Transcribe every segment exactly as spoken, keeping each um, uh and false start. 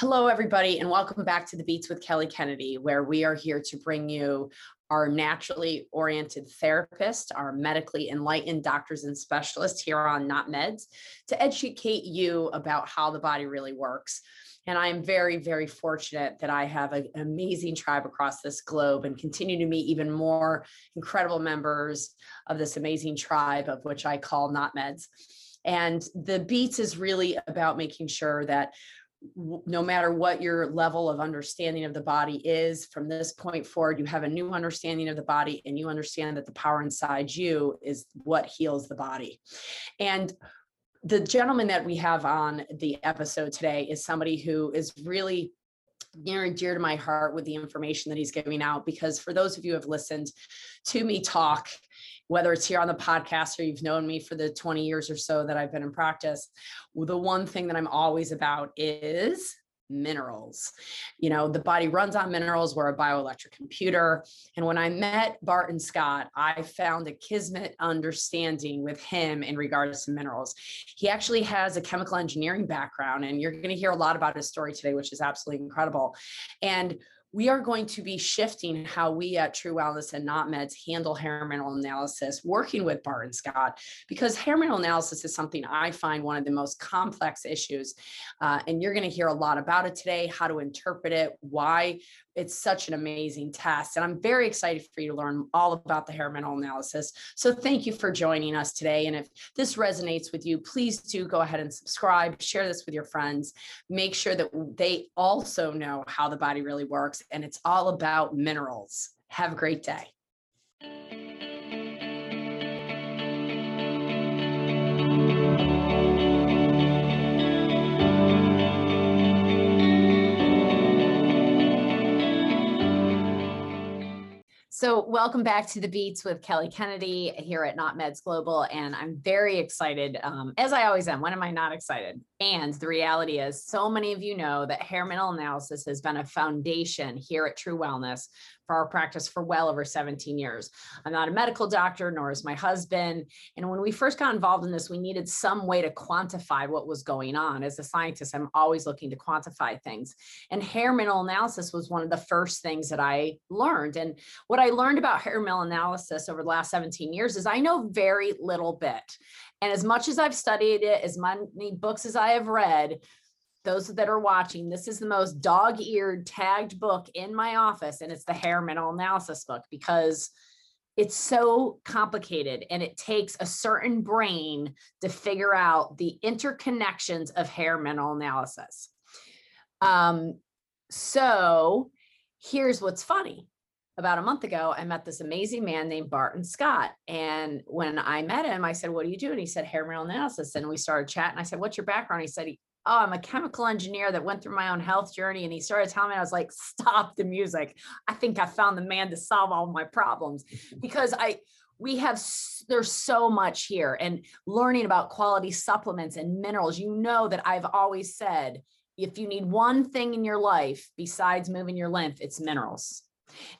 Hello, everybody, and welcome back to The Beats with Kelly Kennedy, where we are here to bring you our naturally oriented therapists, our medically enlightened doctors and specialists here on Not Meds, to educate you about how the body really works. And I am very, very fortunate that I have an amazing tribe across this globe and continue to meet even more incredible members of this amazing tribe, of which I call Not Meds. And The Beats is really about making sure that no matter what your level of understanding of the body is, from this point forward, you have a new understanding of the body and you understand that the power inside you is what heals the body. And the gentleman that we have on the episode today is somebody who is really near and dear to my heart with the information that he's giving out, because for those of you who have listened to me talk, whether it's here on the podcast or you've known me for the twenty years or so that I've been in practice, the one thing that I'm always about is minerals. You know, the body runs on minerals. We're a bioelectric computer. And when I met Barton Scott, I found a kismet understanding with him in regards to minerals. He actually has a chemical engineering background, and you're going to hear a lot about his story today, which is absolutely incredible. And we are going to be shifting how we at True Wellness and Not Meds handle hair mineral analysis, working with Barton Scott, because hair mineral analysis is something I find one of the most complex issues. Uh, and you're going to hear a lot about it today, how to interpret it, why it's such an amazing test. And I'm very excited for you to learn all about the hair mineral analysis. So thank you for joining us today. And if this resonates with you, please do go ahead and subscribe, share this with your friends, make sure that they also know how the body really works. And it's all about minerals. Have a great day. So welcome back to The Beats with Kelly Kennedy here at Not Meds Global. And I'm very excited, um, as I always am. When am I not excited? And the reality is, so many of you know that hair mineral analysis has been a foundation here at True Wellness for our practice for well over seventeen years. I'm not a medical doctor, nor is my husband. And when we first got involved in this, we needed some way to quantify what was going on. As a scientist, I'm always looking to quantify things. And hair mineral analysis was one of the first things that I learned. And what I learned about hair mineral analysis over the last seventeen years is I know very little bit. And as much as I've studied it, as many books as I have read, those that are watching, this is the most dog-eared tagged book in my office, and it's the hair mineral analysis book, because it's so complicated and it takes a certain brain to figure out the interconnections of hair mineral analysis. Um, so here's what's funny. About a month ago, I met this amazing man named Barton Scott. And when I met him, I said, what do you do? And he said, hair mineral analysis. And we started chatting. I said, what's your background? He said, oh, I'm a chemical engineer that went through my own health journey. And he started telling me, I was like, stop the music. I think I found the man to solve all my problems, because I, we have, there's so much here, and learning about quality supplements and minerals. You know that I've always said, if you need one thing in your life besides moving your lymph, it's minerals.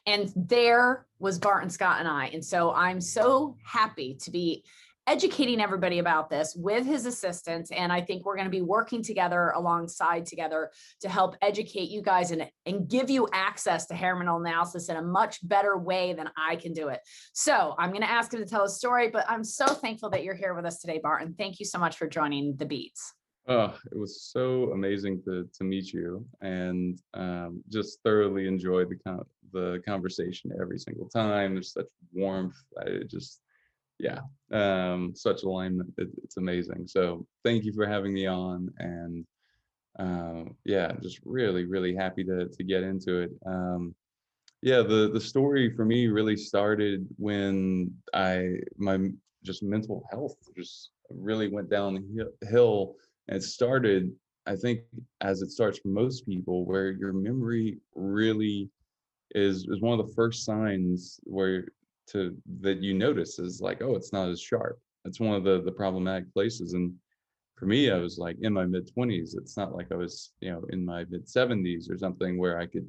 And there was Barton Scott and I. And so I'm so happy to be educating everybody about this with his assistance. And I think we're going to be working together alongside together to help educate you guys and, and give you access to hair mineral analysis in a much better way than I can do it. So I'm going to ask him to tell a story, but I'm so thankful that you're here with us today, Barton. Thank you so much for joining The Beats. Oh, it was so amazing to to meet you, and um, just thoroughly enjoyed the con the conversation every single time. There's such warmth. I just, yeah, um, such alignment. It, it's amazing. So thank you for having me on, and uh, yeah, just really, really happy to to get into it. Um, yeah, the the story for me really started when I my just mental health just really went downhill. And it started, I think, as it starts for most people, where your memory really is is one of the first signs where to that you notice is like, oh, it's not as sharp. That's one of the the problematic places. And for me, I was like in my mid twenties. It's not like I was, you know, in my mid seventies or something where I could,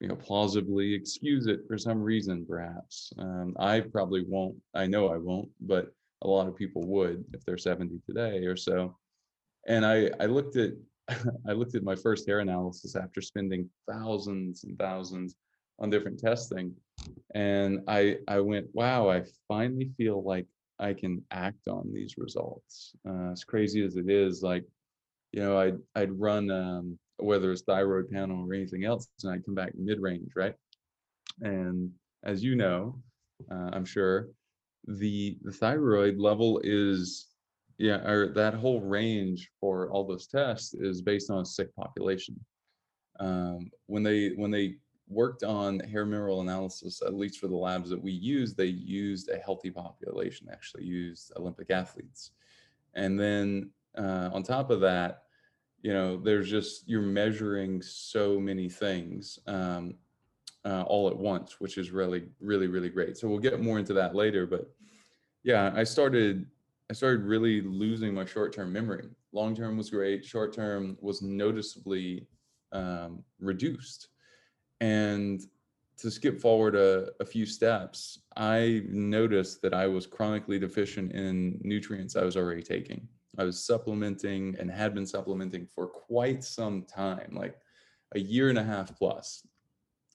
you know, plausibly excuse it for some reason, perhaps. Um, I probably won't. I know I won't, but a lot of people would if they're seventy today or so. And I, I looked at I looked at my first hair analysis after spending thousands and thousands on different testing, and I I went, wow, I finally feel like I can act on these results. Uh, as crazy as it is, like, you know, I'd, I'd run, um, whether it's thyroid panel or anything else, and I'd come back mid-range, right? And as you know, uh, I'm sure, the, the thyroid level is, yeah, or that whole range for all those tests is based on a sick population. Um, when they when they worked on hair mineral analysis, at least for the labs that we used, they used a healthy population, actually used Olympic athletes. And then uh, on top of that, you know, there's just, you're measuring so many things um, uh, all at once, which is really, really, really great. So we'll get more into that later, but yeah, I started, I started really losing my short-term memory. Long-term was great, short-term was noticeably um, reduced. And to skip forward a, a few steps, I noticed that I was chronically deficient in nutrients I was already taking. I was supplementing and had been supplementing for quite some time, like a year and a half plus,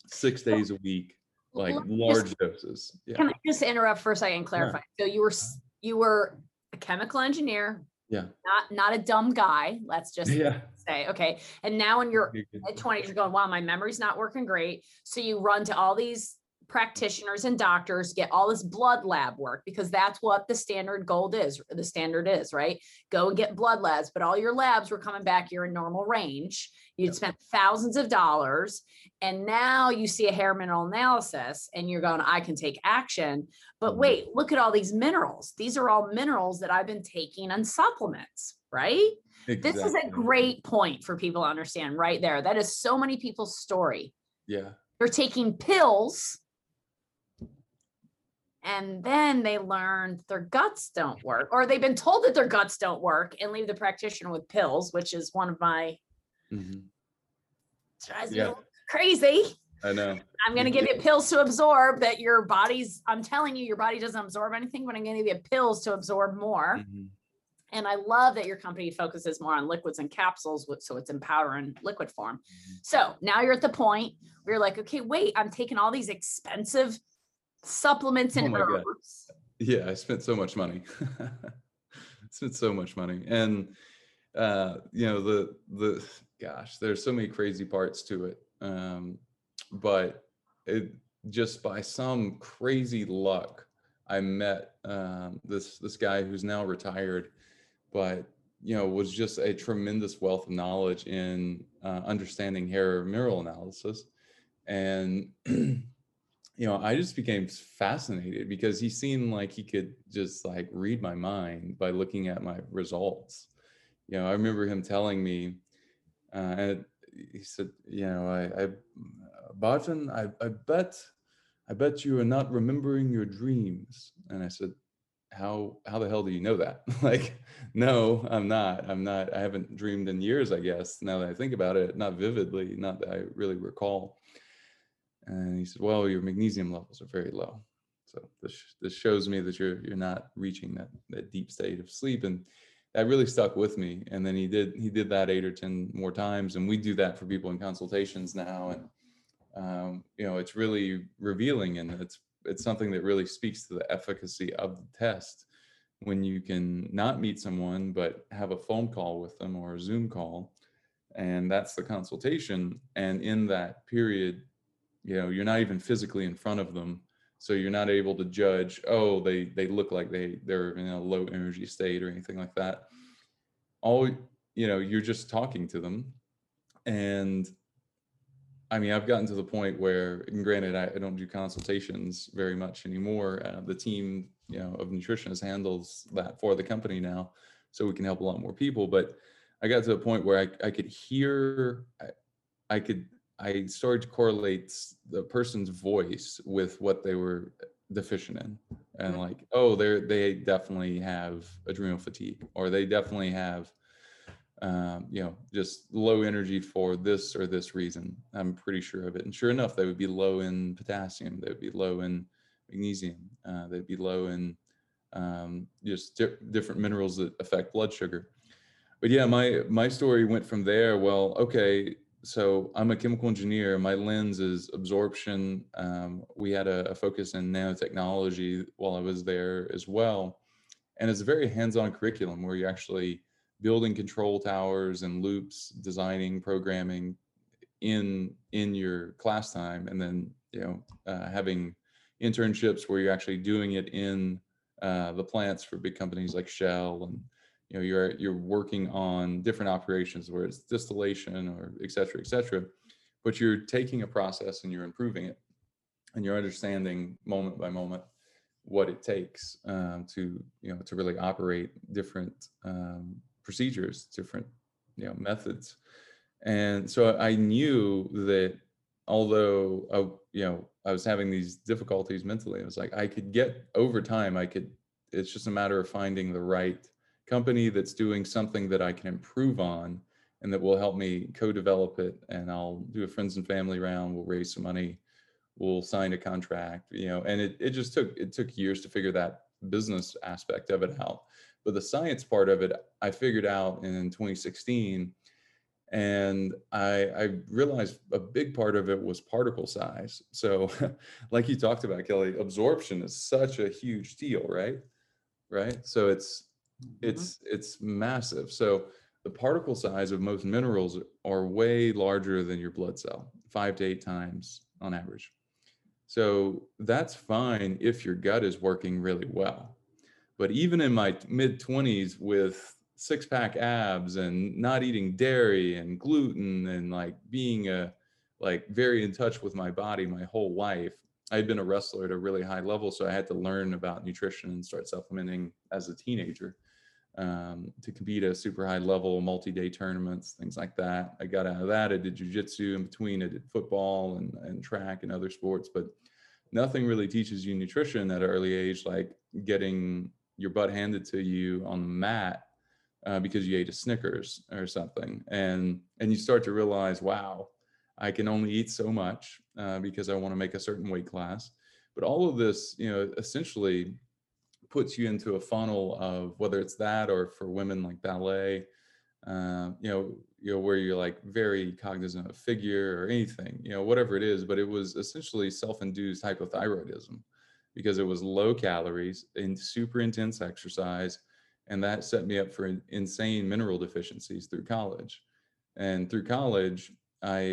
six days a week, like large doses. Yeah. Can I just interrupt for a second and clarify? Yeah. So you were you were a chemical engineer, yeah, not not a dumb guy. Let's just yeah. say okay. And now in your mid twenties, you're going, wow, my memory's not working great. So you run to all these practitioners and doctors, get all this blood lab work, because that's what the standard gold is, the standard is, right? Go and get blood labs, but all your labs were coming back, you're in normal range. You'd yep. spent thousands of dollars, and now you see a hair mineral analysis and you're going, I can take action, but wait, look at all these minerals. These are all minerals that I've been taking on supplements, right? Exactly. This is a great point for people to understand right there. That is so many people's story. Yeah. They're taking pills, and then they learn their guts don't work, or they've been told that their guts don't work and leave the practitioner with pills, which is one of my, mm-hmm. drives yeah. me crazy. I know. I'm going to give you pills to absorb that your body's, I'm telling you, your body doesn't absorb anything, but I'm going to give you pills to absorb more. Mm-hmm. And I love that your company focuses more on liquids and capsules, so it's in powder and liquid form. Mm-hmm. So now you're at the point where you're like, okay, wait, I'm taking all these expensive supplements and oh herbs. God. Yeah, I spent so much money. I spent so much money. And uh, you know, the the gosh, there's so many crazy parts to it. Um, but it just by some crazy luck, I met um this this guy who's now retired, but you know, was just a tremendous wealth of knowledge in uh, understanding hair mineral analysis. And you know, I just became fascinated because he seemed like he could just like read my mind by looking at my results. You know, I remember him telling me, uh, and he said, you know, I, I Barton, I, I bet, I bet you are not remembering your dreams. And I said, how, how the hell do you know that? Like, no, I'm not, I'm not, I haven't dreamed in years, I guess. Now that I think about it, not vividly, not that I really recall. And he said, well, your magnesium levels are very low. So this, this shows me that you're you're not reaching that, that deep state of sleep. And that really stuck with me. And then he did he did that eight or ten more times. And we do that for people in consultations now. And, um, you know, it's really revealing. And it's it's something that really speaks to the efficacy of the test when you can not meet someone, but have a phone call with them or a Zoom call. And that's the consultation. And in that period, you know, you're not even physically in front of them. So you're not able to judge, oh, they they look like they, they're in a low energy state or anything like that. All, you know, you're just talking to them. And I mean, I've gotten to the point where, and granted, I, I don't do consultations very much anymore. Uh, the team, you know, of nutritionists handles that for the company now. So we can help a lot more people. But I got to a point where I, I could hear, I, I could, I started to correlate the person's voice with what they were deficient in, and like, oh, they they definitely have adrenal fatigue, or they definitely have, um, you know, just low energy for this or this reason. I'm pretty sure of it. And sure enough, they would be low in potassium, they would be low in magnesium, uh, they'd be low in um, just di- different minerals that affect blood sugar. but yeah, my, my story went from there. Well, okay, so I'm a chemical engineer. My lens is absorption. Um, we had a, a focus in nanotechnology while I was there as well. And it's a very hands-on curriculum where you're actually building control towers and loops, designing, programming in, in your class time. And then, you know, uh, having internships where you're actually doing it in uh, the plants for big companies like Shell, and you know, you're you're working on different operations where it's distillation or et cetera, et cetera, but you're taking a process and you're improving it, and you're understanding moment by moment what it takes um, to you know to really operate different um, procedures, different you know methods. And so I knew that although I, you know I was having these difficulties mentally, I was like, I could get over time. I could. It's just a matter of finding the right company that's doing something that I can improve on and that will help me co-develop it. And I'll do a friends and family round. We'll raise some money. We'll sign a contract. You know, and it it just took it took years to figure that business aspect of it out. But the science part of it, I figured out in twenty sixteen. And I, I realized a big part of it was particle size. So like you talked about, Kelly, absorption is such a huge deal, right? Right. So it's, mm-hmm. it's, it's massive. So the particle size of most minerals are way larger than your blood cell, five to eight times on average. So that's fine if your gut is working really well. But even in my mid twenties with six pack abs and not eating dairy and gluten and like being a like very in touch with my body my whole life, I'd been a wrestler at a really high level, so I had to learn about nutrition and start supplementing as a teenager um, to compete at a super high level, multi-day tournaments, things like that. I got out of that. I did jiu-jitsu in between. I did football and, and track and other sports, but nothing really teaches you nutrition at an early age like getting your butt handed to you on the mat Uh, because you ate a Snickers or something, and and you start to realize, wow, I can only eat so much uh, because I want to make a certain weight class. But all of this, you know, essentially puts you into a funnel of whether it's that or for women like ballet, uh, you know, you know where you're like very cognizant of figure or anything, you know, whatever it is. But it was essentially self-induced hypothyroidism because it was low calories and super intense exercise. And that set me up for insane mineral deficiencies through college. And through college, I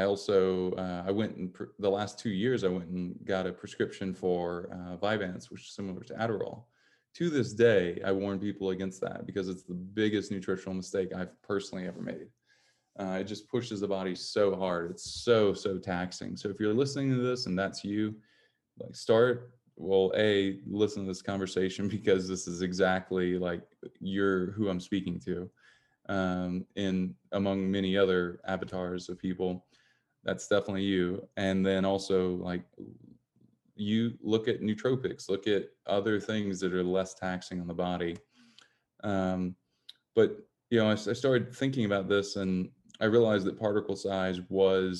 I also, uh, I went and pr- the last two years, I went and got a prescription for uh, Vyvanse, which is similar to Adderall. To this day, I warn people against that because it's the biggest nutritional mistake I've personally ever made. Uh, it just pushes the body so hard. It's so, so taxing. So if you're listening to this and that's you, like start, well, A, listen to this conversation because this is exactly like you're who I'm speaking to. Um, and among many other avatars of people, that's definitely you. And then also like you look at nootropics, look at other things that are less taxing on the body. Um, but, you know, I, I started thinking about this and I realized that particle size was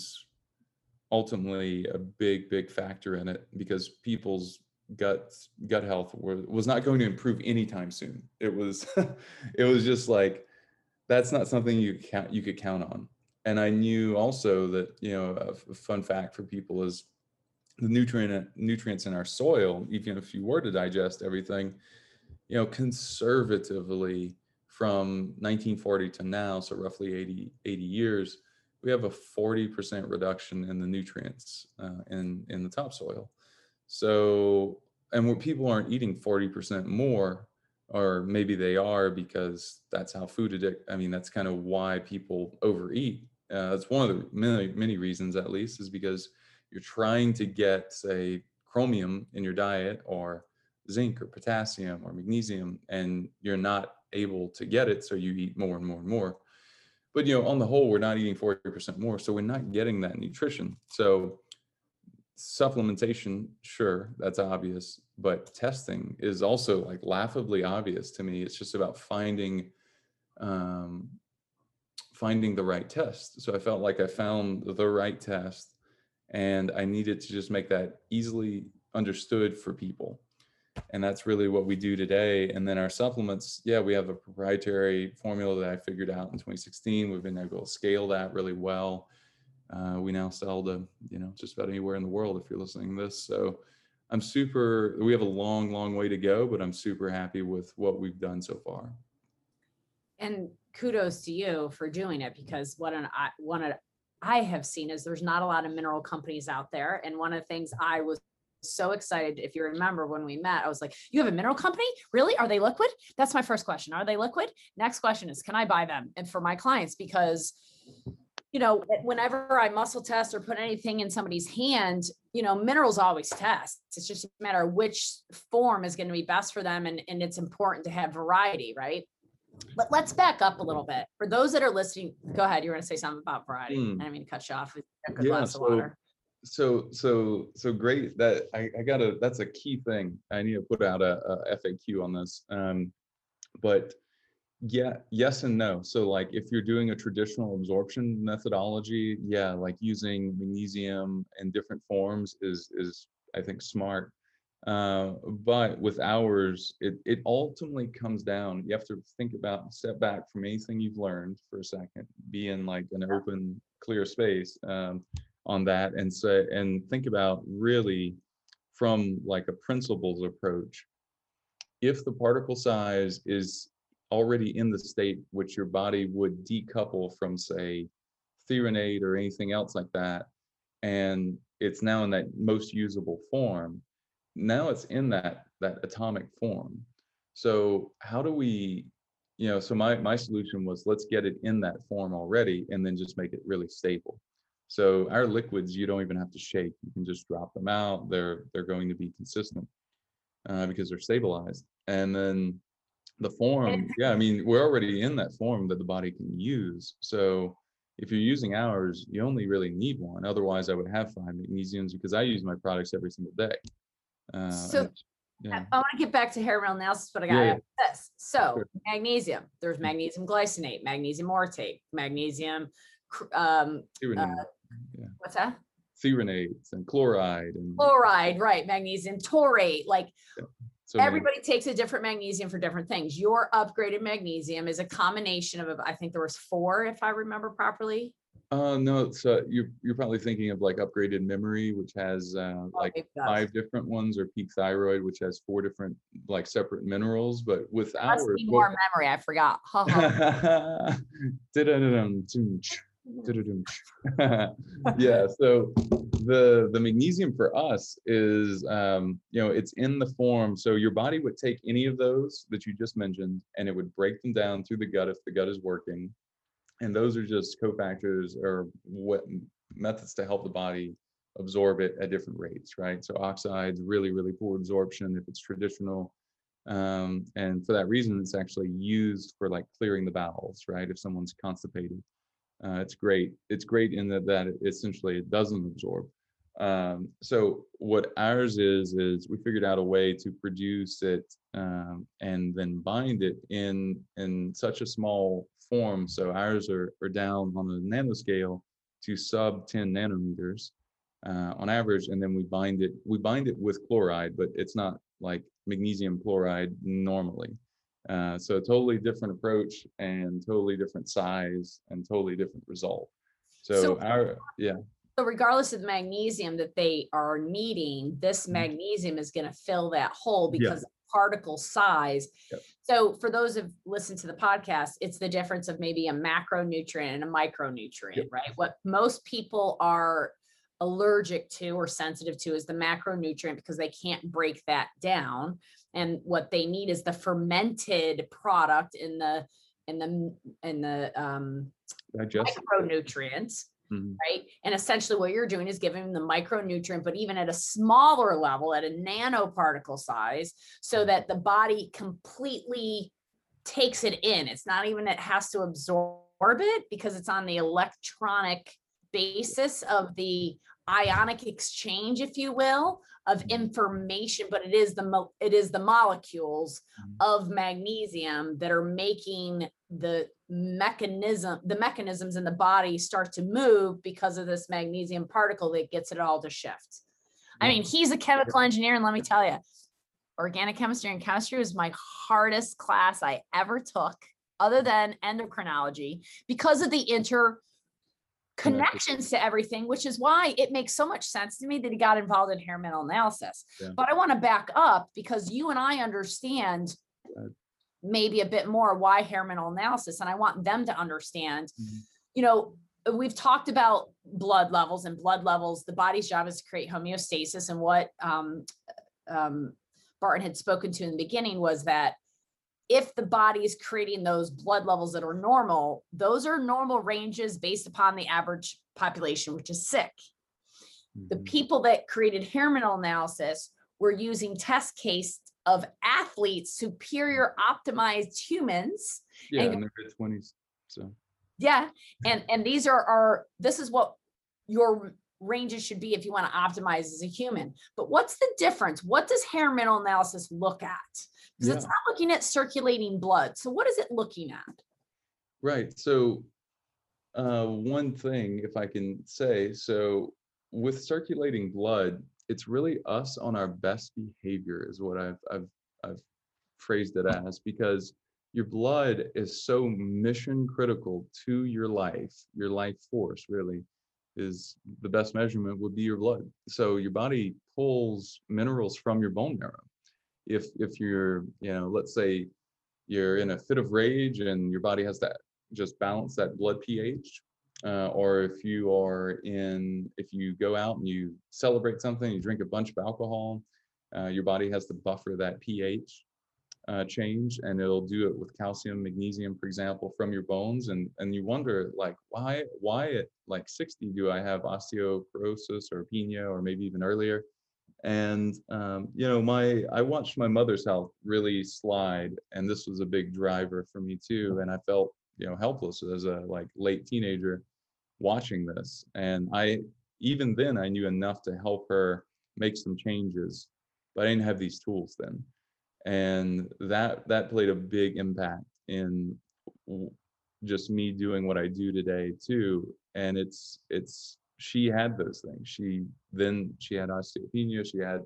ultimately a big, big factor in it because people's guts gut health were, was not going to improve anytime soon. It was it was just like that's not something you count you could count on. And I knew also that, you know, a, a fun fact for people is the nutrient nutrients in our soil, even if you were to digest everything, you know, conservatively from nineteen forty to now, so roughly eighty years, we have a forty percent reduction in the nutrients uh, in, in the topsoil. So, and where people aren't eating forty percent more, or maybe they are because that's how food addict, I mean, that's kind of why people overeat. Uh, that's one of the many, many reasons at least, is because you're trying to get, say, chromium in your diet or zinc or potassium or magnesium, and you're not able to get it. So you eat more and more and more. But, you know, on the whole, we're not eating forty percent more, so we're not getting that nutrition. So supplementation, sure, that's obvious, but testing is also like laughably obvious to me. It's just about finding um, finding the right test. So I felt like I found the right test, and I needed to just make that easily understood for people. And that's really what we do today. And then our supplements, yeah, we have a proprietary formula that I figured out in twenty sixteen. We've been able to scale that really well. Uh, we now sell to, you know, just about anywhere in the world if you're listening to this. So I'm super, we have a long, long way to go, but I'm super happy with what we've done so far. And kudos to you for doing it, because what an, one of I have seen is there's not a lot of mineral companies out there. And one of the things I was so excited, if you remember when we met, I was like, you have a mineral company? Really? Are they liquid? That's my first question. Are they liquid? Next question is, can I buy them? And for my clients, because, you know, whenever I muscle test or put anything in somebody's hand, you know, minerals always test. It's just a matter of which form is going to be best for them. And, and it's important to have variety, right? But let's back up a little bit. For those that are listening, go ahead. You were going to say something about variety. Mm. I didn't mean to cut you off. A good yeah, glass so, of water. So, so, so great. That I, I got to, that's a key thing. I need to put out a, a F A Q on this. Um, but yeah, yes and no. So like if you're doing a traditional absorption methodology, yeah, like using magnesium in different forms is, is I think smart. Uh, but with ours, it, it ultimately comes down, you have to think about, step back from anything you've learned for a second, be in like an open, clear space um, on that, and say, and think about really from like a principles approach. If the particle size is already in the state which your body would decouple from, say, threonate or anything else like that, and it's now in that most usable form, now it's in that that atomic form. So how do we, you know, so my my solution was, let's get it in that form already and then just make it really stable. So our liquids, you don't even have to shake. You can just drop them out. They're they're going to be consistent uh, because they're stabilized. And then the form, yeah, I mean, we're already in that form that the body can use. So if you're using ours, you only really need one. Otherwise, I would have five magnesiums because I use my products every single day. Uh, so yeah. I, I want to get back to hair mineral analysis, but I got yeah, yeah. this. So sure. Magnesium, there's magnesium glycinate, magnesium ortate, magnesium, um, uh, yeah. what's that? Threonates and chloride. And chloride, right. Magnesium taurate. Like yeah. so everybody many. takes a different magnesium for different things. Your upgraded magnesium is a combination of, I think there was four, if I remember properly. Uh, no, so you're, you're probably thinking of like upgraded memory, which has uh, like oh, five different ones, or peak thyroid, which has four different like separate minerals. But with there ours, must be more what, memory, I forgot. Yeah, so the the magnesium for us is um, you know, it's in the form. So your body would take any of those that you just mentioned, and it would break them down through the gut if the gut is working. And those are just cofactors or what methods to help the body absorb it at different rates, right? So oxides, really, really poor absorption if it's traditional. Um, and for that reason, it's actually used for like clearing the bowels, right? If someone's constipated, uh, it's great. It's great in that, that it essentially it doesn't absorb. Um, so what ours is, is we figured out a way to produce it um, and then bind it in, in such a small form. So ours are, are down on the nanoscale to sub ten nanometers uh, on average. And then we bind it, we bind it with chloride, but it's not like magnesium chloride normally. Uh, so a totally different approach and totally different size and totally different result. So, so our, yeah. So regardless of the magnesium that they are needing, this magnesium is going to fill that hole because yeah. of particle size. Yep. So for those who've listened to the podcast, it's the difference of maybe a macronutrient and a micronutrient, yep. right? What most people are allergic to or sensitive to is the macronutrient because they can't break that down. And what they need is the fermented product in the, in the, in the um, micronutrients. Mm-hmm. Right. And essentially what you're doing is giving them the micronutrient, but even at a smaller level, at a nanoparticle size, so that the body completely takes it in. It's not even, it has to absorb it because it's on the electronic basis of the ionic exchange, if you will, of information, but it is the, mo- it is the molecules mm-hmm. of magnesium that are making the mechanism, the mechanisms in the body start to move because of this magnesium particle that gets it all to shift. I mean, he's a chemical engineer, and let me tell you, organic chemistry and chemistry was my hardest class I ever took, other than endocrinology, because of the inter connections to everything, which is why it makes so much sense to me that he got involved in hair metal analysis. Yeah. But I want to back up, because you and I understand maybe a bit more why hair metal analysis, and I want them to understand, mm-hmm. you know, we've talked about blood levels and blood levels. The body's job is to create homeostasis. And what um, um, Barton had spoken to in the beginning was that if the body is creating those blood levels that are normal, those are normal ranges based upon the average population, which is sick. Mm-hmm. The people that created hair mineral analysis were using test case of athletes, superior optimized humans. Yeah, and, in their mid twenties. So yeah, and and these are our. This is what your ranges should be if you want to optimize as a human. But what's the difference? What does hair mineral analysis look at? Because yeah. it's not looking at circulating blood. So what is it looking at? Right. So uh, one thing, if I can say, so with circulating blood, it's really us on our best behavior is what I've I've I've phrased it as, because your blood is so mission critical to your life. Your life force really is, the best measurement would be your blood. So your body pulls minerals from your bone marrow. If if you're, you know, let's say you're in a fit of rage and your body has to just balance that blood pH, uh, or if you are in, if you go out and you celebrate something, you drink a bunch of alcohol, uh, your body has to buffer that pH uh, change, and it'll do it with calcium, magnesium, for example, from your bones. And and you wonder, like, why why at like sixty do I have osteoporosis or penia, or maybe even earlier? And, um, you know, my, I watched my mother's health really slide, and this was a big driver for me too. And I felt, you know, helpless as a like late teenager watching this. And I, even then I knew enough to help her make some changes, but I didn't have these tools then. And that, that played a big impact in just me doing what I do today too. And it's, it's, she had those things. She then she had osteopenia. She had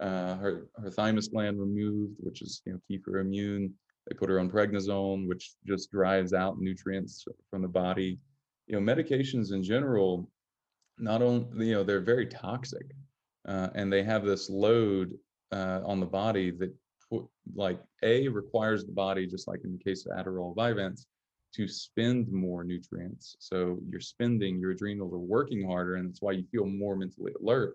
uh, her her thymus gland removed, which is, you know, keep her immune. They put her on prednisone, which just drives out nutrients from the body. You know, medications in general, not only, you know, they're very toxic, uh, and they have this load uh, on the body that, like, a requires the body, just like in the case of Adderall, Vyvanse, to spend more nutrients. So you're spending, your adrenals are working harder, and that's why you feel more mentally alert.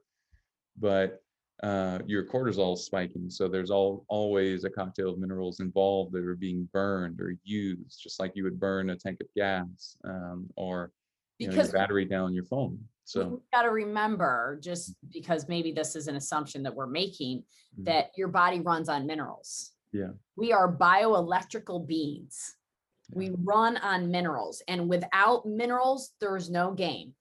But uh, your cortisol is spiking. So there's all, always a cocktail of minerals involved that are being burned or used, just like you would burn a tank of gas um, or you know, your battery down your phone. So we've got to remember, just because maybe this is an assumption that we're making, mm-hmm. that your body runs on minerals. Yeah. We are bioelectrical beings. We run on minerals, and without minerals, there's no game.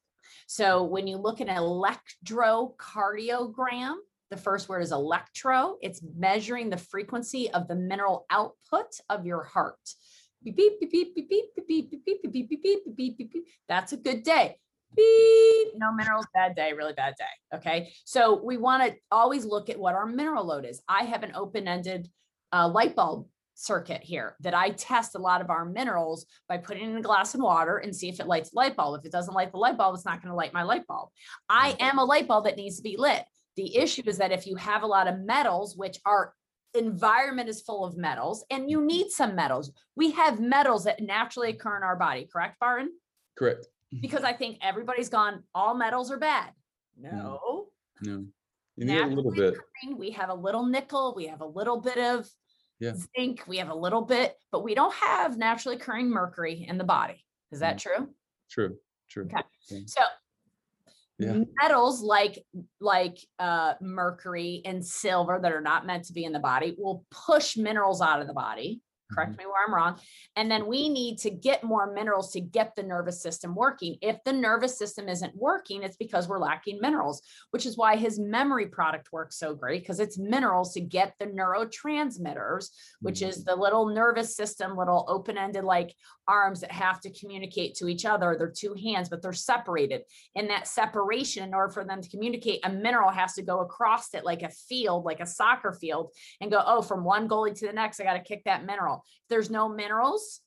So when you look at an electrocardiogram, the first word is electro. It's measuring the frequency of the mineral output of your heart. Beep, beep, beep, beep, beep, beep, beep, beep, beep, beep, beep, beep, beep, beep, beep. That's a good day. Beep. No minerals, bad day, really bad day. Okay. So we want to always look at what our mineral load is. I have an open-ended uh, light bulb circuit here that I test a lot of our minerals by putting in a glass of water and see if it lights the light bulb. If it doesn't light the light bulb, it's not going to light my light bulb. I am a light bulb that needs to be lit. The issue is that if you have a lot of metals, which our environment is full of metals, and you need some metals. We have metals that naturally occur in our body, correct, Barton? Correct. Because I think everybody's gone, all metals are bad. No. No. You need naturally a little bit. Occurring, we have a little nickel, we have a little bit of Yeah. zinc, we have a little bit, but we don't have naturally occurring mercury in the body. Is that true? True, true. Okay. Yeah. So yeah. metals like like uh, mercury and silver that are not meant to be in the body will push minerals out of the body. correct me where I'm wrong. And then we need to get more minerals to get the nervous system working. If the nervous system isn't working, it's because we're lacking minerals, which is why his memory product works so great, because it's minerals to get the neurotransmitters, which mm-hmm. is the little nervous system, little open-ended like arms that have to communicate to each other. They're two hands, but they're separated. And that separation, in order for them to communicate, a mineral has to go across it like a field, like a soccer field, and go, oh, from one goalie to the next, I got to kick that mineral. If there's no minerals,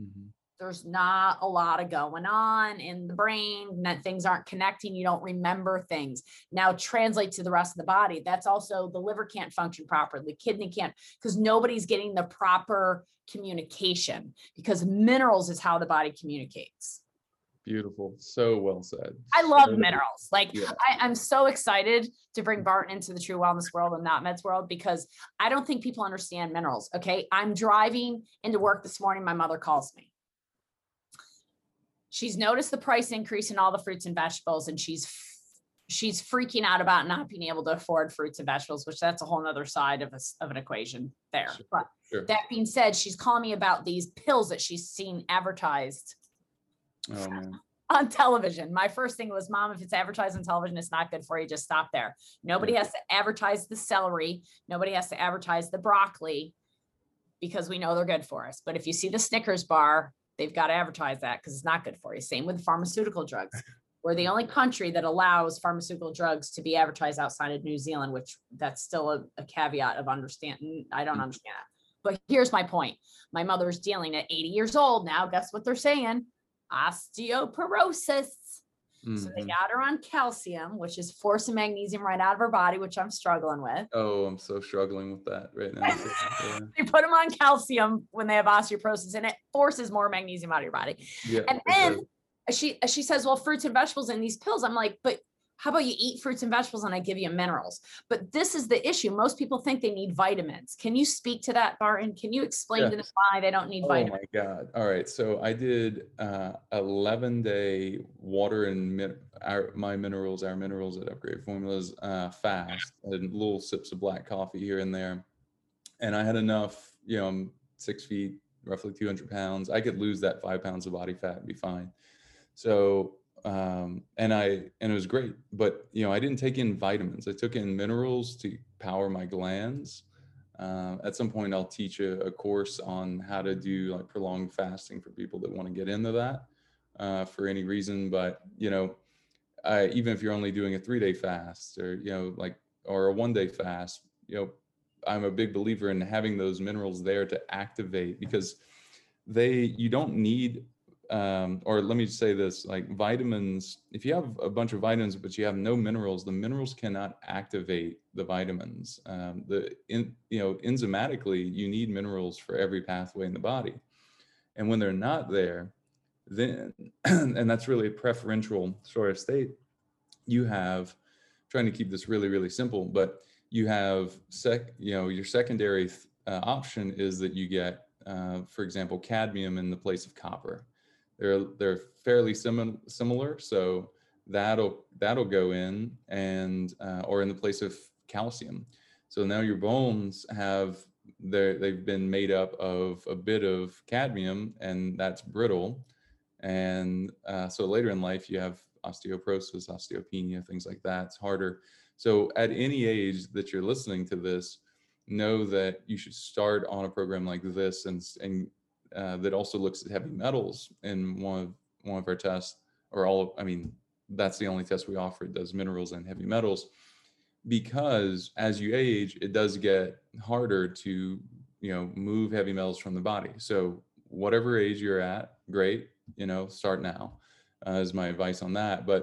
mm-hmm. there's not a lot of going on in the brain, that things aren't connecting. You don't remember things. Now translate to the rest of the body. That's also the liver can't function properly. The kidney can't, because nobody's getting the proper communication, because minerals is how the body communicates. Beautiful. So well said. I love so, minerals. Like yeah. I, I'm so excited to bring Barton into the true wellness world and not meds world, because I don't think people understand minerals. Okay. I'm driving into work this morning. My mother calls me. She's noticed the price increase in all the fruits and vegetables, and she's she's freaking out about not being able to afford fruits and vegetables, which that's a whole nother side of, a, of an equation there. Sure, but sure. That being said, she's calling me about these pills that she's seen advertised oh, man. on television. My first thing was, Mom, if it's advertised on television, it's not good for you. Just stop there. Nobody yeah. has to advertise the celery. Nobody has to advertise the broccoli, because we know they're good for us. But if you see the Snickers bar, they've got to advertise that because it's not good for you. Same with pharmaceutical drugs. We're the only country that allows pharmaceutical drugs to be advertised outside of New Zealand, which that's still a, a caveat of understanding. I don't understand that. But here's my point. My mother's dealing at eighty years old now. Guess what they're saying? Osteoporosis. Mm-hmm. So they got her on calcium, which is forcing magnesium right out of her body, which I'm struggling with. Oh, I'm so struggling with that right now. Yeah. They put them on calcium when they have osteoporosis, and it forces more magnesium out of your body. Yeah, and then right. she she says, well, fruits and vegetables in these pills. I'm like, but how about you eat fruits and vegetables and I give you minerals? But this is the issue. Most people think they need vitamins. Can you speak to that, Barton? Can you explain yes. to them why they don't need oh vitamins? Oh my God. All right. So I did uh, eleven day water and min- our, my minerals, our minerals at Upgrade Formulas uh, fast, and little sips of black coffee here and there. And I had enough, you know, I'm six feet, roughly two hundred pounds. I could lose that five pounds of body fat and be fine. So um and I and it was great, but you know, I didn't take in vitamins. I took in minerals to power my glands. Um, at some point I'll teach a, a course on how to do like prolonged fasting for people that want to get into that uh for any reason. But you know, I, even if you're only doing a three-day fast, or you know, like, or a one-day fast, you know, I'm a big believer in having those minerals there to activate, because they you don't need Um, or let me just say this, like vitamins, if you have a bunch of vitamins, but you have no minerals, the minerals cannot activate the vitamins. Um, the, in, you know, enzymatically, you need minerals for every pathway in the body. And when they're not there, then, and that's really a preferential sort of state, you have, trying to keep this really, really simple, but you have, sec, you know, your secondary uh, option is that you get, uh, for example, cadmium in the place of copper. They're they're fairly sim- similar, so that'll that'll go in, and uh, or in the place of calcium. So now your bones have they've been made up of a bit of cadmium, and that's brittle, and uh, so later in life you have osteoporosis, osteopenia, things like that. It's harder. So at any age that you're listening to this, know that you should start on a program like this, and and. Uh, that also looks at heavy metals in one of one of our tests, or all of, I mean, that's the only test we offer, it does minerals and heavy metals, because as you age, it does get harder to, you know, move heavy metals from the body. So whatever age you're at, great, you know, start now uh, is my advice on that. But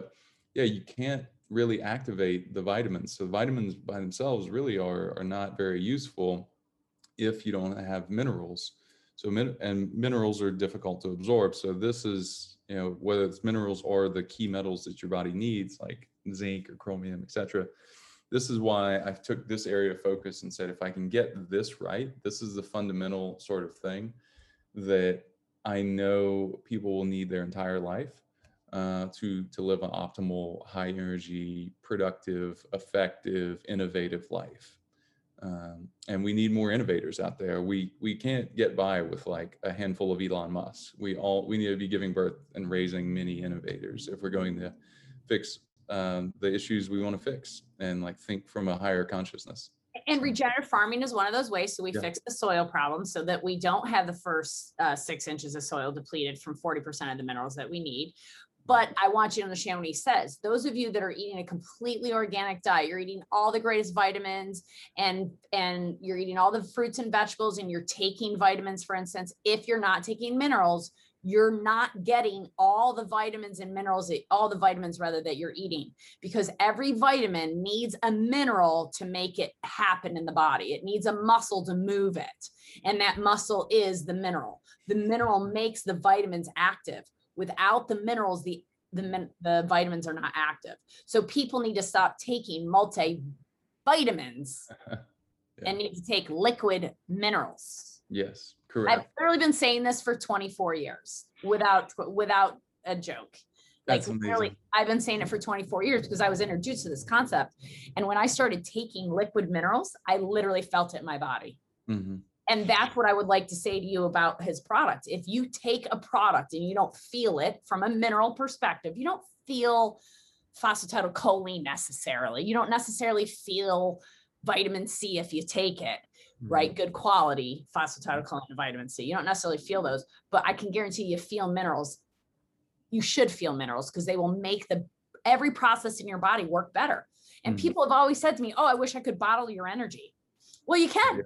yeah, you can't really activate the vitamins. So vitamins by themselves really are, are not very useful if you don't have minerals. So, and minerals are difficult to absorb. So this is, you know, whether it's minerals or the key metals that your body needs, like zinc or chromium, et cetera. This is why I took this area of focus and said, if I can get this right, this is the fundamental sort of thing that I know people will need their entire life uh, to, to live an optimal, high energy, productive, effective, innovative life. Um, and we need more innovators out there. We we can't get by with like a handful of Elon Musk. We all we need to be giving birth and raising many innovators if we're going to fix um, the issues we want to fix and like think from a higher consciousness. And regenerative farming is one of those ways. So we yeah. fix the soil problem so that we don't have the first uh, six inches of soil depleted from forty percent of the minerals that we need. But I want you to understand what he says. Those of you that are eating a completely organic diet, you're eating all the greatest vitamins and, and you're eating all the fruits and vegetables and you're taking vitamins, for instance, if you're not taking minerals, you're not getting all the vitamins and minerals, all the vitamins rather that you're eating, because every vitamin needs a mineral to make it happen in the body. It needs a muscle to move it. And that muscle is the mineral. The mineral makes the vitamins active. Without the minerals, the, the, the vitamins are not active. So people need to stop taking multivitamins yeah. and need to take liquid minerals. Yes, correct. I've literally been saying this for twenty-four years without, without a joke. That's like, amazing. Really, I've been saying it for twenty-four years because I was introduced to this concept. And when I started taking liquid minerals, I literally felt it in my body. Mm-hmm. And that's what I would like to say to you about his product. If you take a product and you don't feel it from a mineral perspective, you don't feel phosphatidylcholine necessarily. You don't necessarily feel vitamin C if you take it, mm-hmm. right? Good quality phosphatidylcholine and vitamin C. You don't necessarily feel those, but I can guarantee you feel minerals. You should feel minerals because they will make the every process in your body work better. And mm-hmm. people have always said to me, oh, I wish I could bottle your energy. Well, you can. Yeah.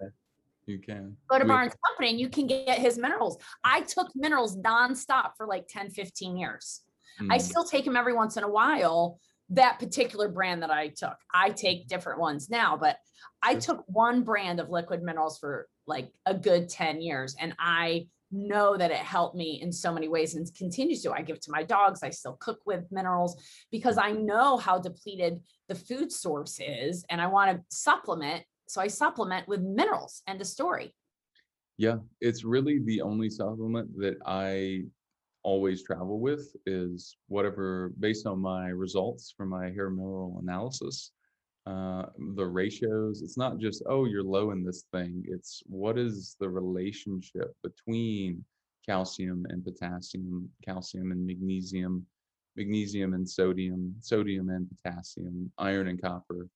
You can go to Barnes Company and you can get his minerals. I took minerals nonstop for like ten, fifteen years. Mm. I still take them every once in a while. That particular brand that I took, I take different ones now, but I took one brand of liquid minerals for like a good ten years. And I know that it helped me in so many ways and continues to. I give to my dogs. I still cook with minerals because I know how depleted the food source is. And I want to supplement. So I supplement with minerals. End of story. Yeah, it's really the only supplement that I always travel with is whatever, based on my results from my hair mineral analysis, uh, the ratios. It's not just, oh, you're low in this thing. It's what is the relationship between calcium and potassium, calcium and magnesium, magnesium and sodium, sodium and potassium, iron and copper,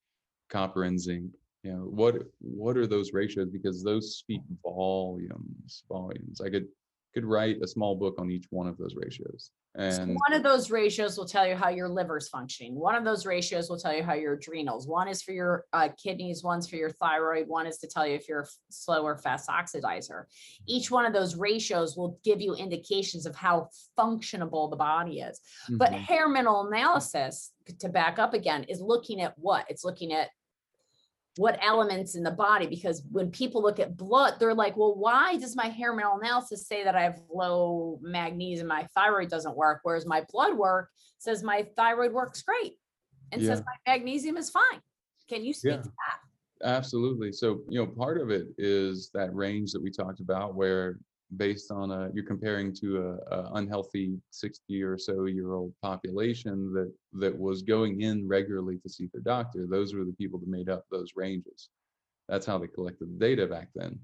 copper and zinc. You know, what what are those ratios? Because those speak volumes, volumes. I could could write a small book on each one of those ratios. And so one of those ratios will tell you how your liver's functioning. One of those ratios will tell you how your adrenals. One is for your uh, kidneys, one's for your thyroid, one is to tell you if you're a slow or fast oxidizer. Each one of those ratios will give you indications of how functionable the body is. Mm-hmm. But hair mineral analysis, to back up again, is looking at what? It's looking at what elements in the body, because when people look at blood, they're like, well, why does my hair mineral analysis say that I have low magnesium, my thyroid doesn't work, whereas my blood work says my thyroid works great and yeah. says my magnesium is fine. Can you speak yeah, to that? Absolutely. So, you know, part of it is that range that we talked about where based on a, you're comparing to a, a unhealthy sixty or so year old population that that was going in regularly to see their doctor. Those were the people that made up those ranges. That's how they collected the data back then.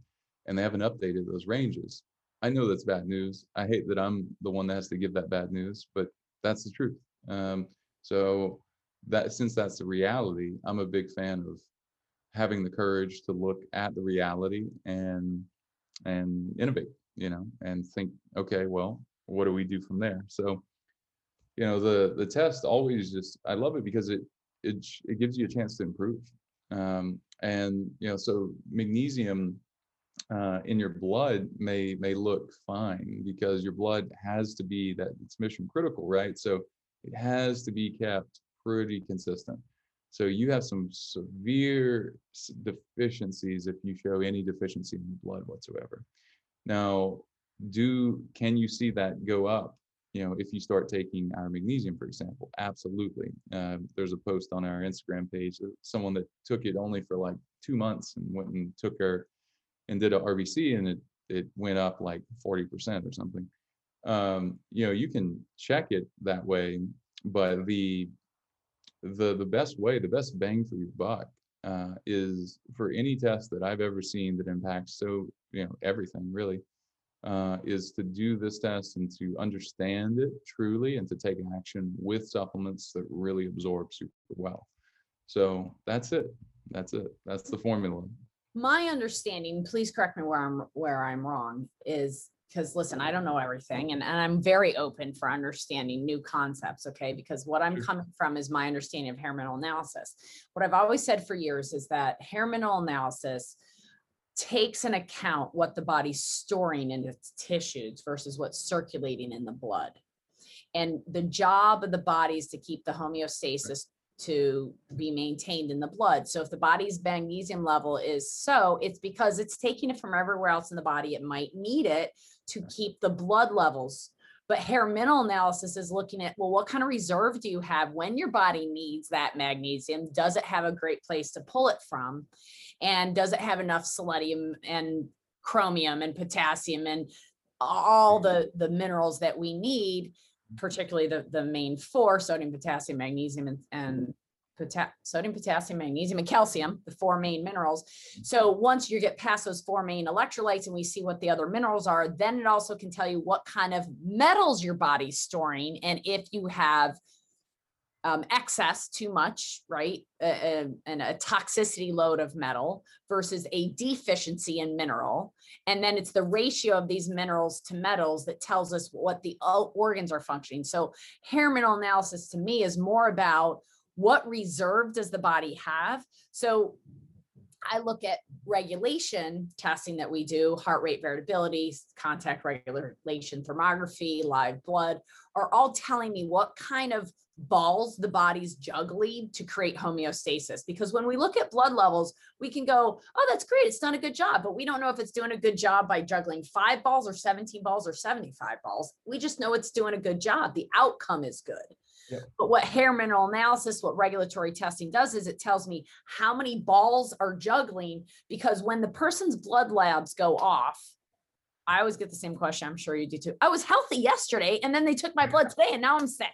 And they haven't updated those ranges. I know that's bad news. I hate that I'm the one that has to give that bad news, but that's the truth. Um, so that since that's the reality, I'm a big fan of having the courage to look at the reality and and innovate. You know, and think, okay, well, what do we do from there? So, you know, the the test always just, I love it because it it it gives you a chance to improve. Um, and you know, so magnesium uh, in your blood may may look fine because your blood has to be that it's mission critical, right? So it has to be kept pretty consistent. So you have some severe deficiencies if you show any deficiency in the blood whatsoever. Now, do can you see that go up? You know, if you start taking our magnesium, for example, absolutely. Uh, there's a post on our Instagram page, someone that took it only for like two months and went and took her and did a R B C and it it went up like forty percent or something. Um, you know, you can check it that way, but the the the best way, the best bang for your buck uh, is for any test that I've ever seen that impacts so, you know, everything really, uh, is to do this test and to understand it truly and to take action with supplements that really absorb super well. So that's it. That's it. That's the formula. My understanding, please correct me where I'm where I'm wrong, is because listen, I don't know everything, and, and I'm very open for understanding new concepts, okay? Because what I'm coming from is my understanding of hair mineral analysis. What I've always said for years is that hair mineral analysis takes into account what the body's storing in its tissues versus what's circulating in the blood. And the job of the body is to keep the homeostasis to be maintained in the blood. So if the body's magnesium level is so, it's because it's taking it from everywhere else in the body. It might need it to keep the blood levels. But hair mineral analysis is looking at, well, what kind of reserve do you have when your body needs that magnesium? Does it have a great place to pull it from? And does it have enough selenium and chromium and potassium and all the, the minerals that we need, particularly the, the main four, sodium, potassium, magnesium, and, and pota- sodium, potassium, magnesium, and calcium, the four main minerals. So once you get past those four main electrolytes and we see what the other minerals are, then it also can tell you what kind of metals your body's storing. And if you have um, excess, too much, right, and a toxicity load of metal versus a deficiency in mineral. And then it's the ratio of these minerals to metals that tells us what the organs are functioning. So hair mineral analysis to me is more about what reserve does the body have. So I look at regulation testing that we do, heart rate variability, contact regulation thermography, live blood, are all telling me what kind of balls the body's juggling to create homeostasis. Because when we look at blood levels, we can go, oh, that's great, it's done a good job, but we don't know if it's doing a good job by juggling five balls or seventeen balls or seventy-five balls. We just know it's doing a good job. The outcome is good. Yep. But what hair mineral analysis, what regulatory testing does is it tells me how many balls are juggling, because when the person's blood labs go off, I always get the same question. I'm sure you do too. I was healthy yesterday and then they took my blood today and now I'm sick.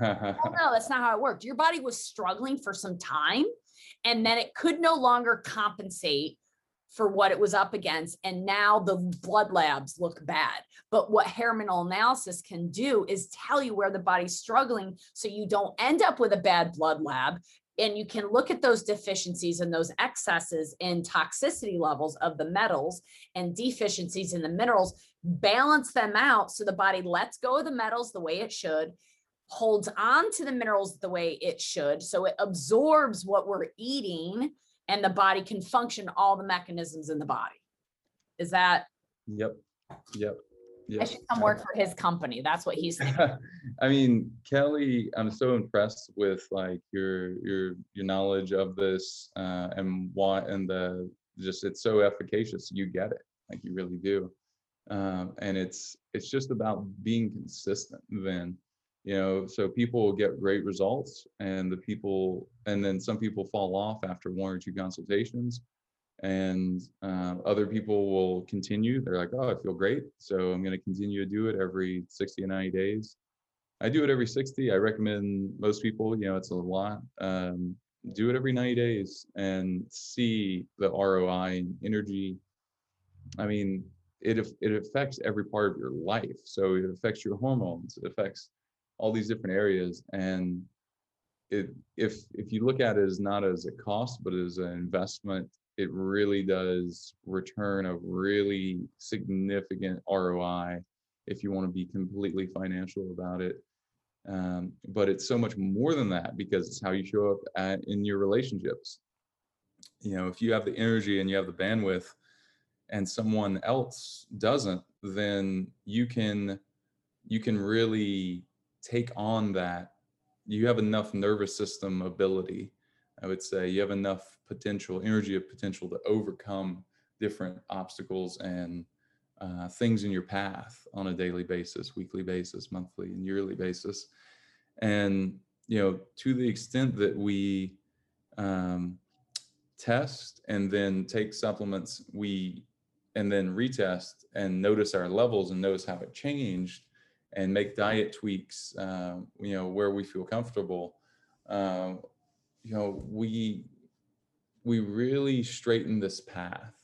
Oh no, that's not how it worked. Your body was struggling for some time and then it could no longer compensate for what it was up against. And now the blood labs look bad. But what hair mineral analysis can do is tell you where the body's struggling so you don't end up with a bad blood lab. And you can look at those deficiencies and those excesses in toxicity levels of the metals and deficiencies in the minerals, balance them out so the body lets go of the metals the way it should, holds on to the minerals the way it should, so it absorbs what we're eating and the body can function all the mechanisms in the body. Is that? Yep. Yep. Yep. I should come work for his company. That's what he's thinking. I mean, Kelly, I'm so impressed with like your, your, your knowledge of this, uh, and what, and the, just, it's so efficacious. You get it. Like you really do. Um, and it's, it's just about being consistent then, you know, so people get great results and the people, and then some people fall off after one or two consultations. And uh, other people will continue. They're like, oh, I feel great, so I'm going to continue to do it every sixty and ninety days. I do it every sixty. I recommend most people, you know, it's a lot. Um, do it every ninety days and see the R O I and energy. I mean, it it affects every part of your life. So it affects your hormones. It affects all these different areas. And it, if if you look at it as not as a cost, but as an investment, it really does return a really significant R O I if you want to be completely financial about it. Um, but it's so much more than that, because it's how you show up at, in your relationships. You know, if you have the energy and you have the bandwidth and someone else doesn't, then you can, you can really take on that. You have enough nervous system ability, I would say, you have enough potential, energy of potential to overcome different obstacles and uh, things in your path on a daily basis, weekly basis, monthly and yearly basis. And, you know, to the extent that we um, test and then take supplements, we, and then retest and notice our levels and notice how it changed and make diet tweaks, uh, you know, where we feel comfortable, uh, you know, we we really straighten this path.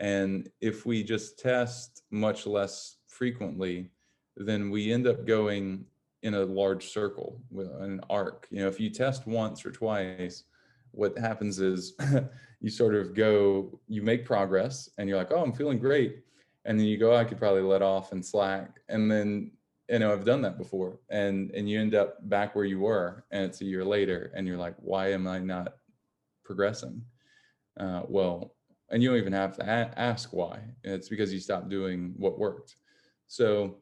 And if we just test much less frequently, then we end up going in a large circle, an arc. You know, if you test once or twice, what happens is you sort of go, you make progress and you're like, oh, I'm feeling great. And then you go, I could probably let off and slack. And then, you know, I've done that before. And, and you end up back where you were, and it's a year later and you're like, why am I not progressing? Uh, well, and you don't even have to a- ask why. It's because you stopped doing what worked. So,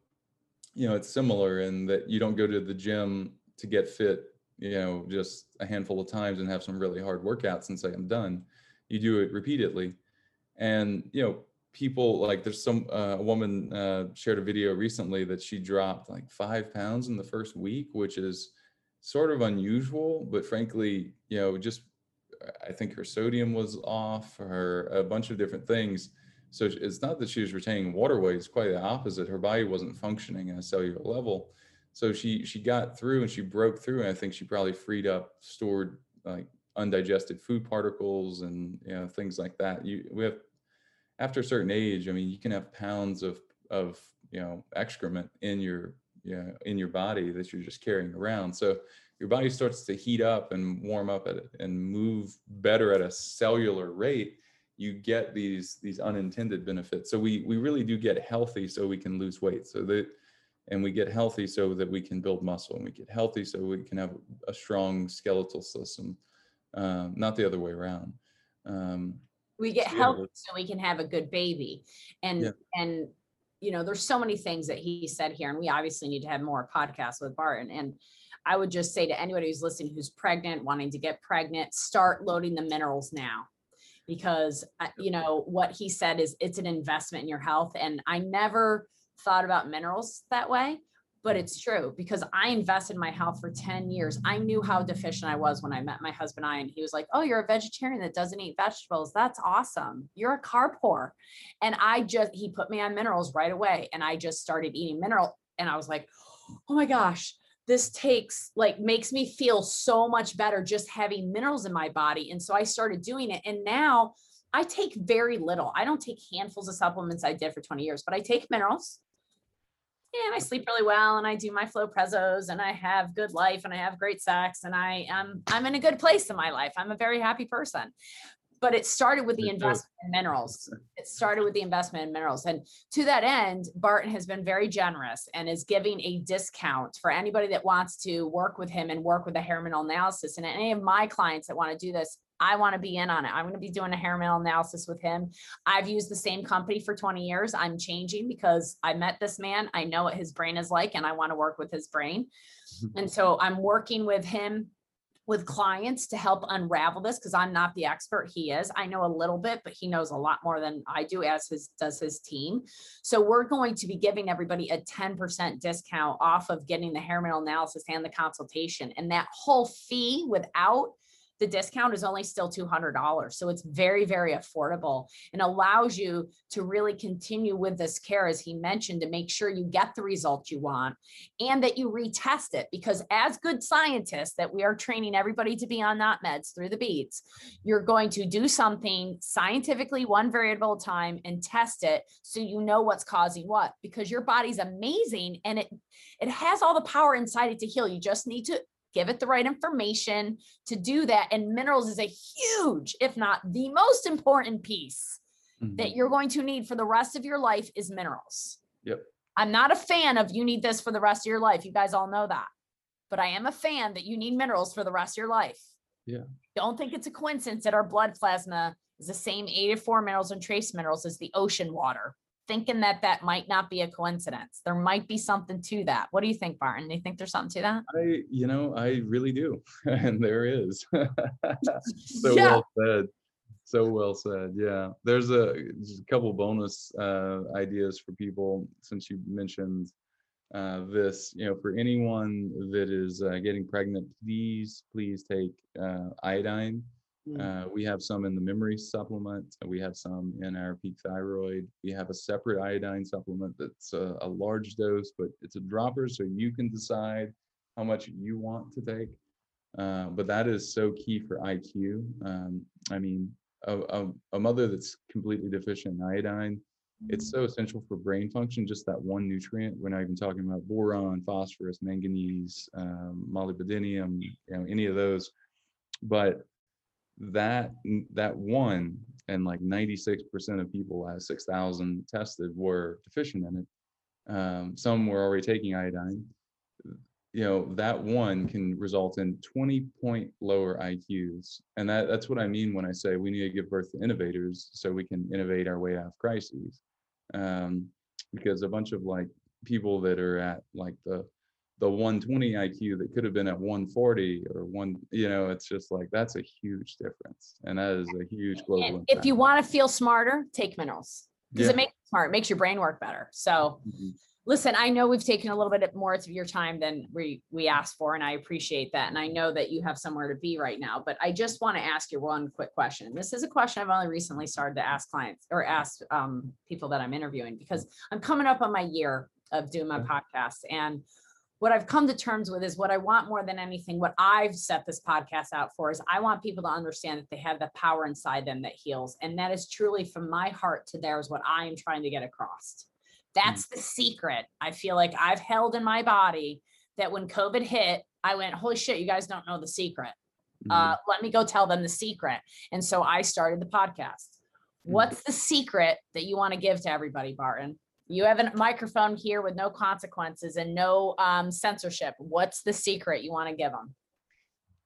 you know, it's similar in that you don't go to the gym to get fit, you know, just a handful of times and have some really hard workouts and say, I'm done. You do it repeatedly. And, you know, people like there's some uh, a woman uh, shared a video recently that she dropped like five pounds in the first week, which is sort of unusual. But frankly, you know, just I think her sodium was off, her a bunch of different things. So it's not that she was retaining water weight, it's quite the opposite. Her body wasn't functioning at a cellular level. So she she got through and she broke through. And I think she probably freed up stored like undigested food particles and, you know, things like that. You we have after a certain age, I mean, you can have pounds of of you know excrement in your you know, in your body that you're just carrying around. So your body starts to heat up and warm up at it and move better at a cellular rate. You get these these unintended benefits. So we we really do get healthy so we can lose weight. So that and we get healthy so that we can build muscle, and we get healthy so we can have a strong skeletal system, um, not the other way around. Um, we get so healthy so we can have a good baby. And, yeah. and you know, there's so many things that he said here, and we obviously need to have more podcasts with Barton. And I would just say to anybody who's listening, who's pregnant, wanting to get pregnant, start loading the minerals now. Because, you know, what he said is it's an investment in your health. And I never thought about minerals that way, but it's true because I invested in my health for ten years. I knew how deficient I was when I met my husband, I, and he was like, oh, you're a vegetarian that doesn't eat vegetables. That's awesome. You're a carb whore. And I just, he put me on minerals right away. And I just started eating mineral. And I was like, oh my gosh, this takes like makes me feel so much better just having minerals in my body. And so I started doing it. And now I take very little. I don't take handfuls of supplements I did for twenty years, but I take minerals and I sleep really well. And I do my Floprezos and I have good life and I have great sex. And I am, I'm in a good place in my life. I'm a very happy person, but it started with the investment in minerals. It started with the investment in minerals. And to that end, Barton has been very generous and is giving a discount for anybody that wants to work with him and work with a hair mineral analysis. And any of my clients that want to do this, I want to be in on it. I'm going to be doing a hair mineral analysis with him. I've used the same company for twenty years. I'm changing because I met this man. I know what his brain is like, and I want to work with his brain. And so I'm working with him, with clients to help unravel this because I'm not the expert. He is. I know a little bit, but he knows a lot more than I do, as his does his team. So we're going to be giving everybody a ten percent discount off of getting the hair mineral analysis and the consultation. And that whole fee without the discount is only still two hundred dollars. So it's very, very affordable and allows you to really continue with this care, as he mentioned, to make sure you get the result you want and that you retest it. Because as good scientists that we are training everybody to be on Not Meds through the Beats, you're going to do something scientifically one variable at a time and test it so you know what's causing what, because your body's amazing and it it has all the power inside it to heal. You just need to give it the right information to do that. And minerals is a huge, if not the most important piece mm-hmm. that you're going to need for the rest of your life is minerals. Yep. I'm not a fan of you need this for the rest of your life. You guys all know that, but I am a fan that you need minerals for the rest of your life. Yeah. Don't think it's a coincidence that our blood plasma is the same eight to four minerals and trace minerals as the ocean water, thinking that that might not be a coincidence. There might be something to that. What do you think, Barton? Do you think there's something to that? I, you know, I really do. And there is. so yeah. well said. So well said. Yeah. There's a, a couple bonus uh, ideas for people since you mentioned uh, this. You know, for anyone that is uh, getting pregnant, please, please take uh, iodine. Uh, we have some in the memory supplement. We have some in our Peak Thyroid. We have a separate iodine supplement that's a, a large dose, but it's a dropper, so you can decide how much you want to take. Uh, but that is so key for I Q. Um, I mean, a, a, a mother that's completely deficient in iodine, it's so essential for brain function, just that one nutrient. We're not even talking about boron, phosphorus, manganese, um, molybdenum, you know, any of those. But that that one, and like ninety-six percent of people out of six thousand tested were deficient in it. Um, some were already taking iodine. You know, that one can result in twenty point lower I Qs. And that, that's what I mean when I say we need to give birth to innovators so we can innovate our way out of crises. Um, because a bunch of like people that are at like the the one twenty I Q that could have been at one forty or one, you know, it's just like, that's a huge difference. And that is a huge global impact. If you want to feel smarter, take minerals, because yeah. it makes you smart, it makes your brain work better. So mm-hmm. Listen, I know we've taken a little bit more of your time than we, we asked for, and I appreciate that. And I know that you have somewhere to be right now, but I just want to ask you one quick question. This is a question I've only recently started to ask clients or ask um, people that I'm interviewing, because I'm coming up on my year of doing my podcast. And what I've come to terms with is what I want more than anything, what I've set this podcast out for, is I want people to understand that they have the power inside them that heals. And that is truly from my heart to theirs what I am trying to get across. That's the secret. I feel like I've held in my body that when COVID hit, I went, holy shit, you guys don't know the secret. Uh, mm-hmm. Let me go tell them the secret. And so I started the podcast. Mm-hmm. What's the secret that you want to give to everybody, Barton? You have a microphone here with no consequences and no um, censorship. What's the secret you want to give them?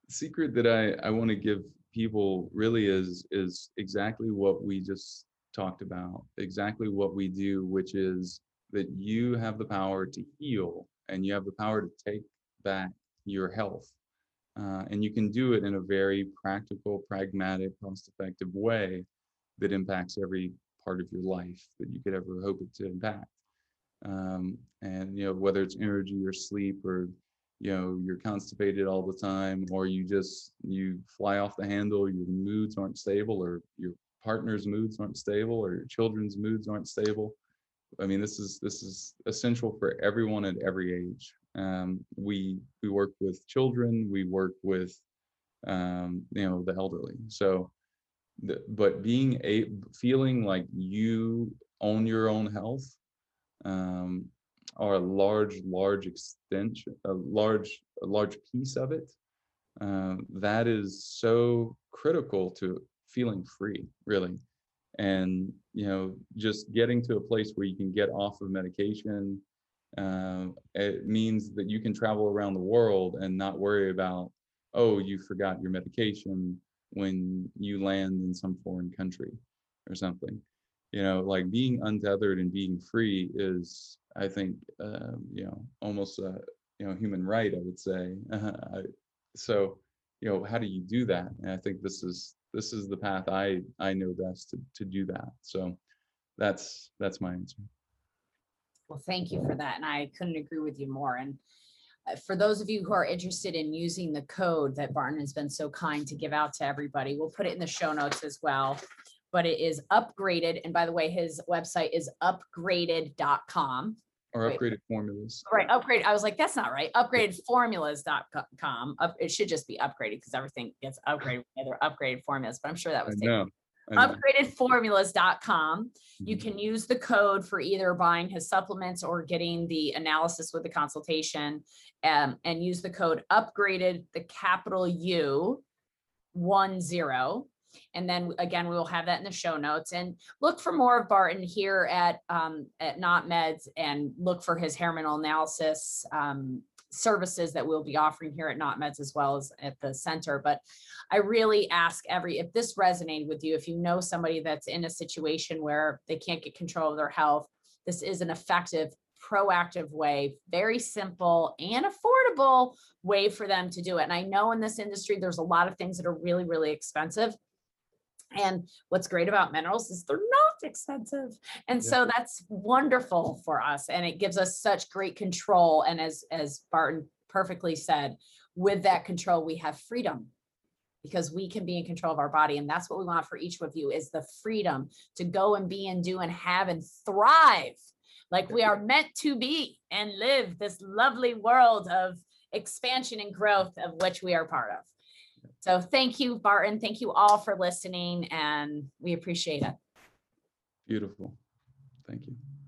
The secret that I, I want to give people really is, is exactly what we just talked about, exactly what we do, which is that you have the power to heal and you have the power to take back your health. Uh, and you can do it in a very practical, pragmatic, cost-effective way that impacts every part of your life that you could ever hope it to impact. Um, and, you know, whether it's energy or sleep or, you know, you're constipated all the time, or you just, you fly off the handle, your moods aren't stable, or your partner's moods aren't stable, or your children's moods aren't stable. I mean, this is this is essential for everyone at every age. Um, we we work with children, we work with, um, you know, the elderly. So, the, but being a feeling like you own your own health, um, are a large, large extension, a large, a large piece of it. Uh, that is so critical to feeling free, really. And, you know, just getting to a place where you can get off of medication, uh, it means that you can travel around the world and not worry about, oh, you forgot your medication when you land in some foreign country or something. You know, like being untethered and being free is, I think, uh, you know, almost a, you know, human right, I would say. Uh, so, you know, how do you do that? And I think this is This is the path I, I know best to, to do that. So that's that's my answer. Well, thank you for that. And I couldn't agree with you more. And for those of you who are interested in using the code that Barton has been so kind to give out to everybody, we'll put it in the show notes as well. But it is Upgraded. And by the way, his website is upgraded dot com. Or Upgraded Wait. Formulas. Right, upgrade. I was like, that's not right. upgraded formulas dot com. Up, it should just be upgraded because everything gets upgraded. They're Upgraded Formulas, but I'm sure that was taken. upgraded formulas dot com. You can use the code for either buying his supplements or getting the analysis with the consultation, um, and use the code upgraded, the capital U, one zero. And then again, we will have that in the show notes, and look for more of Barton here at, um, at Not Meds, and look for his hormonal analysis, um, services that we'll be offering here at Not Meds as well as at the center. But I really ask every, if this resonated with you, if you know somebody that's in a situation where they can't get control of their health, this is an effective, proactive way, very simple and affordable way for them to do it. And I know in this industry, there's a lot of things that are really, really expensive. And what's great about minerals is they're not expensive. And yeah. so that's wonderful for us. And it gives us such great control. And as, as Barton perfectly said, with that control, we have freedom, because we can be in control of our body. And that's what we want for each of you, is the freedom to go and be and do and have and thrive like we are meant to be and live this lovely world of expansion and growth of which we are part of. So thank you, Barton. Thank you all for listening, and we appreciate it. Beautiful. Thank you.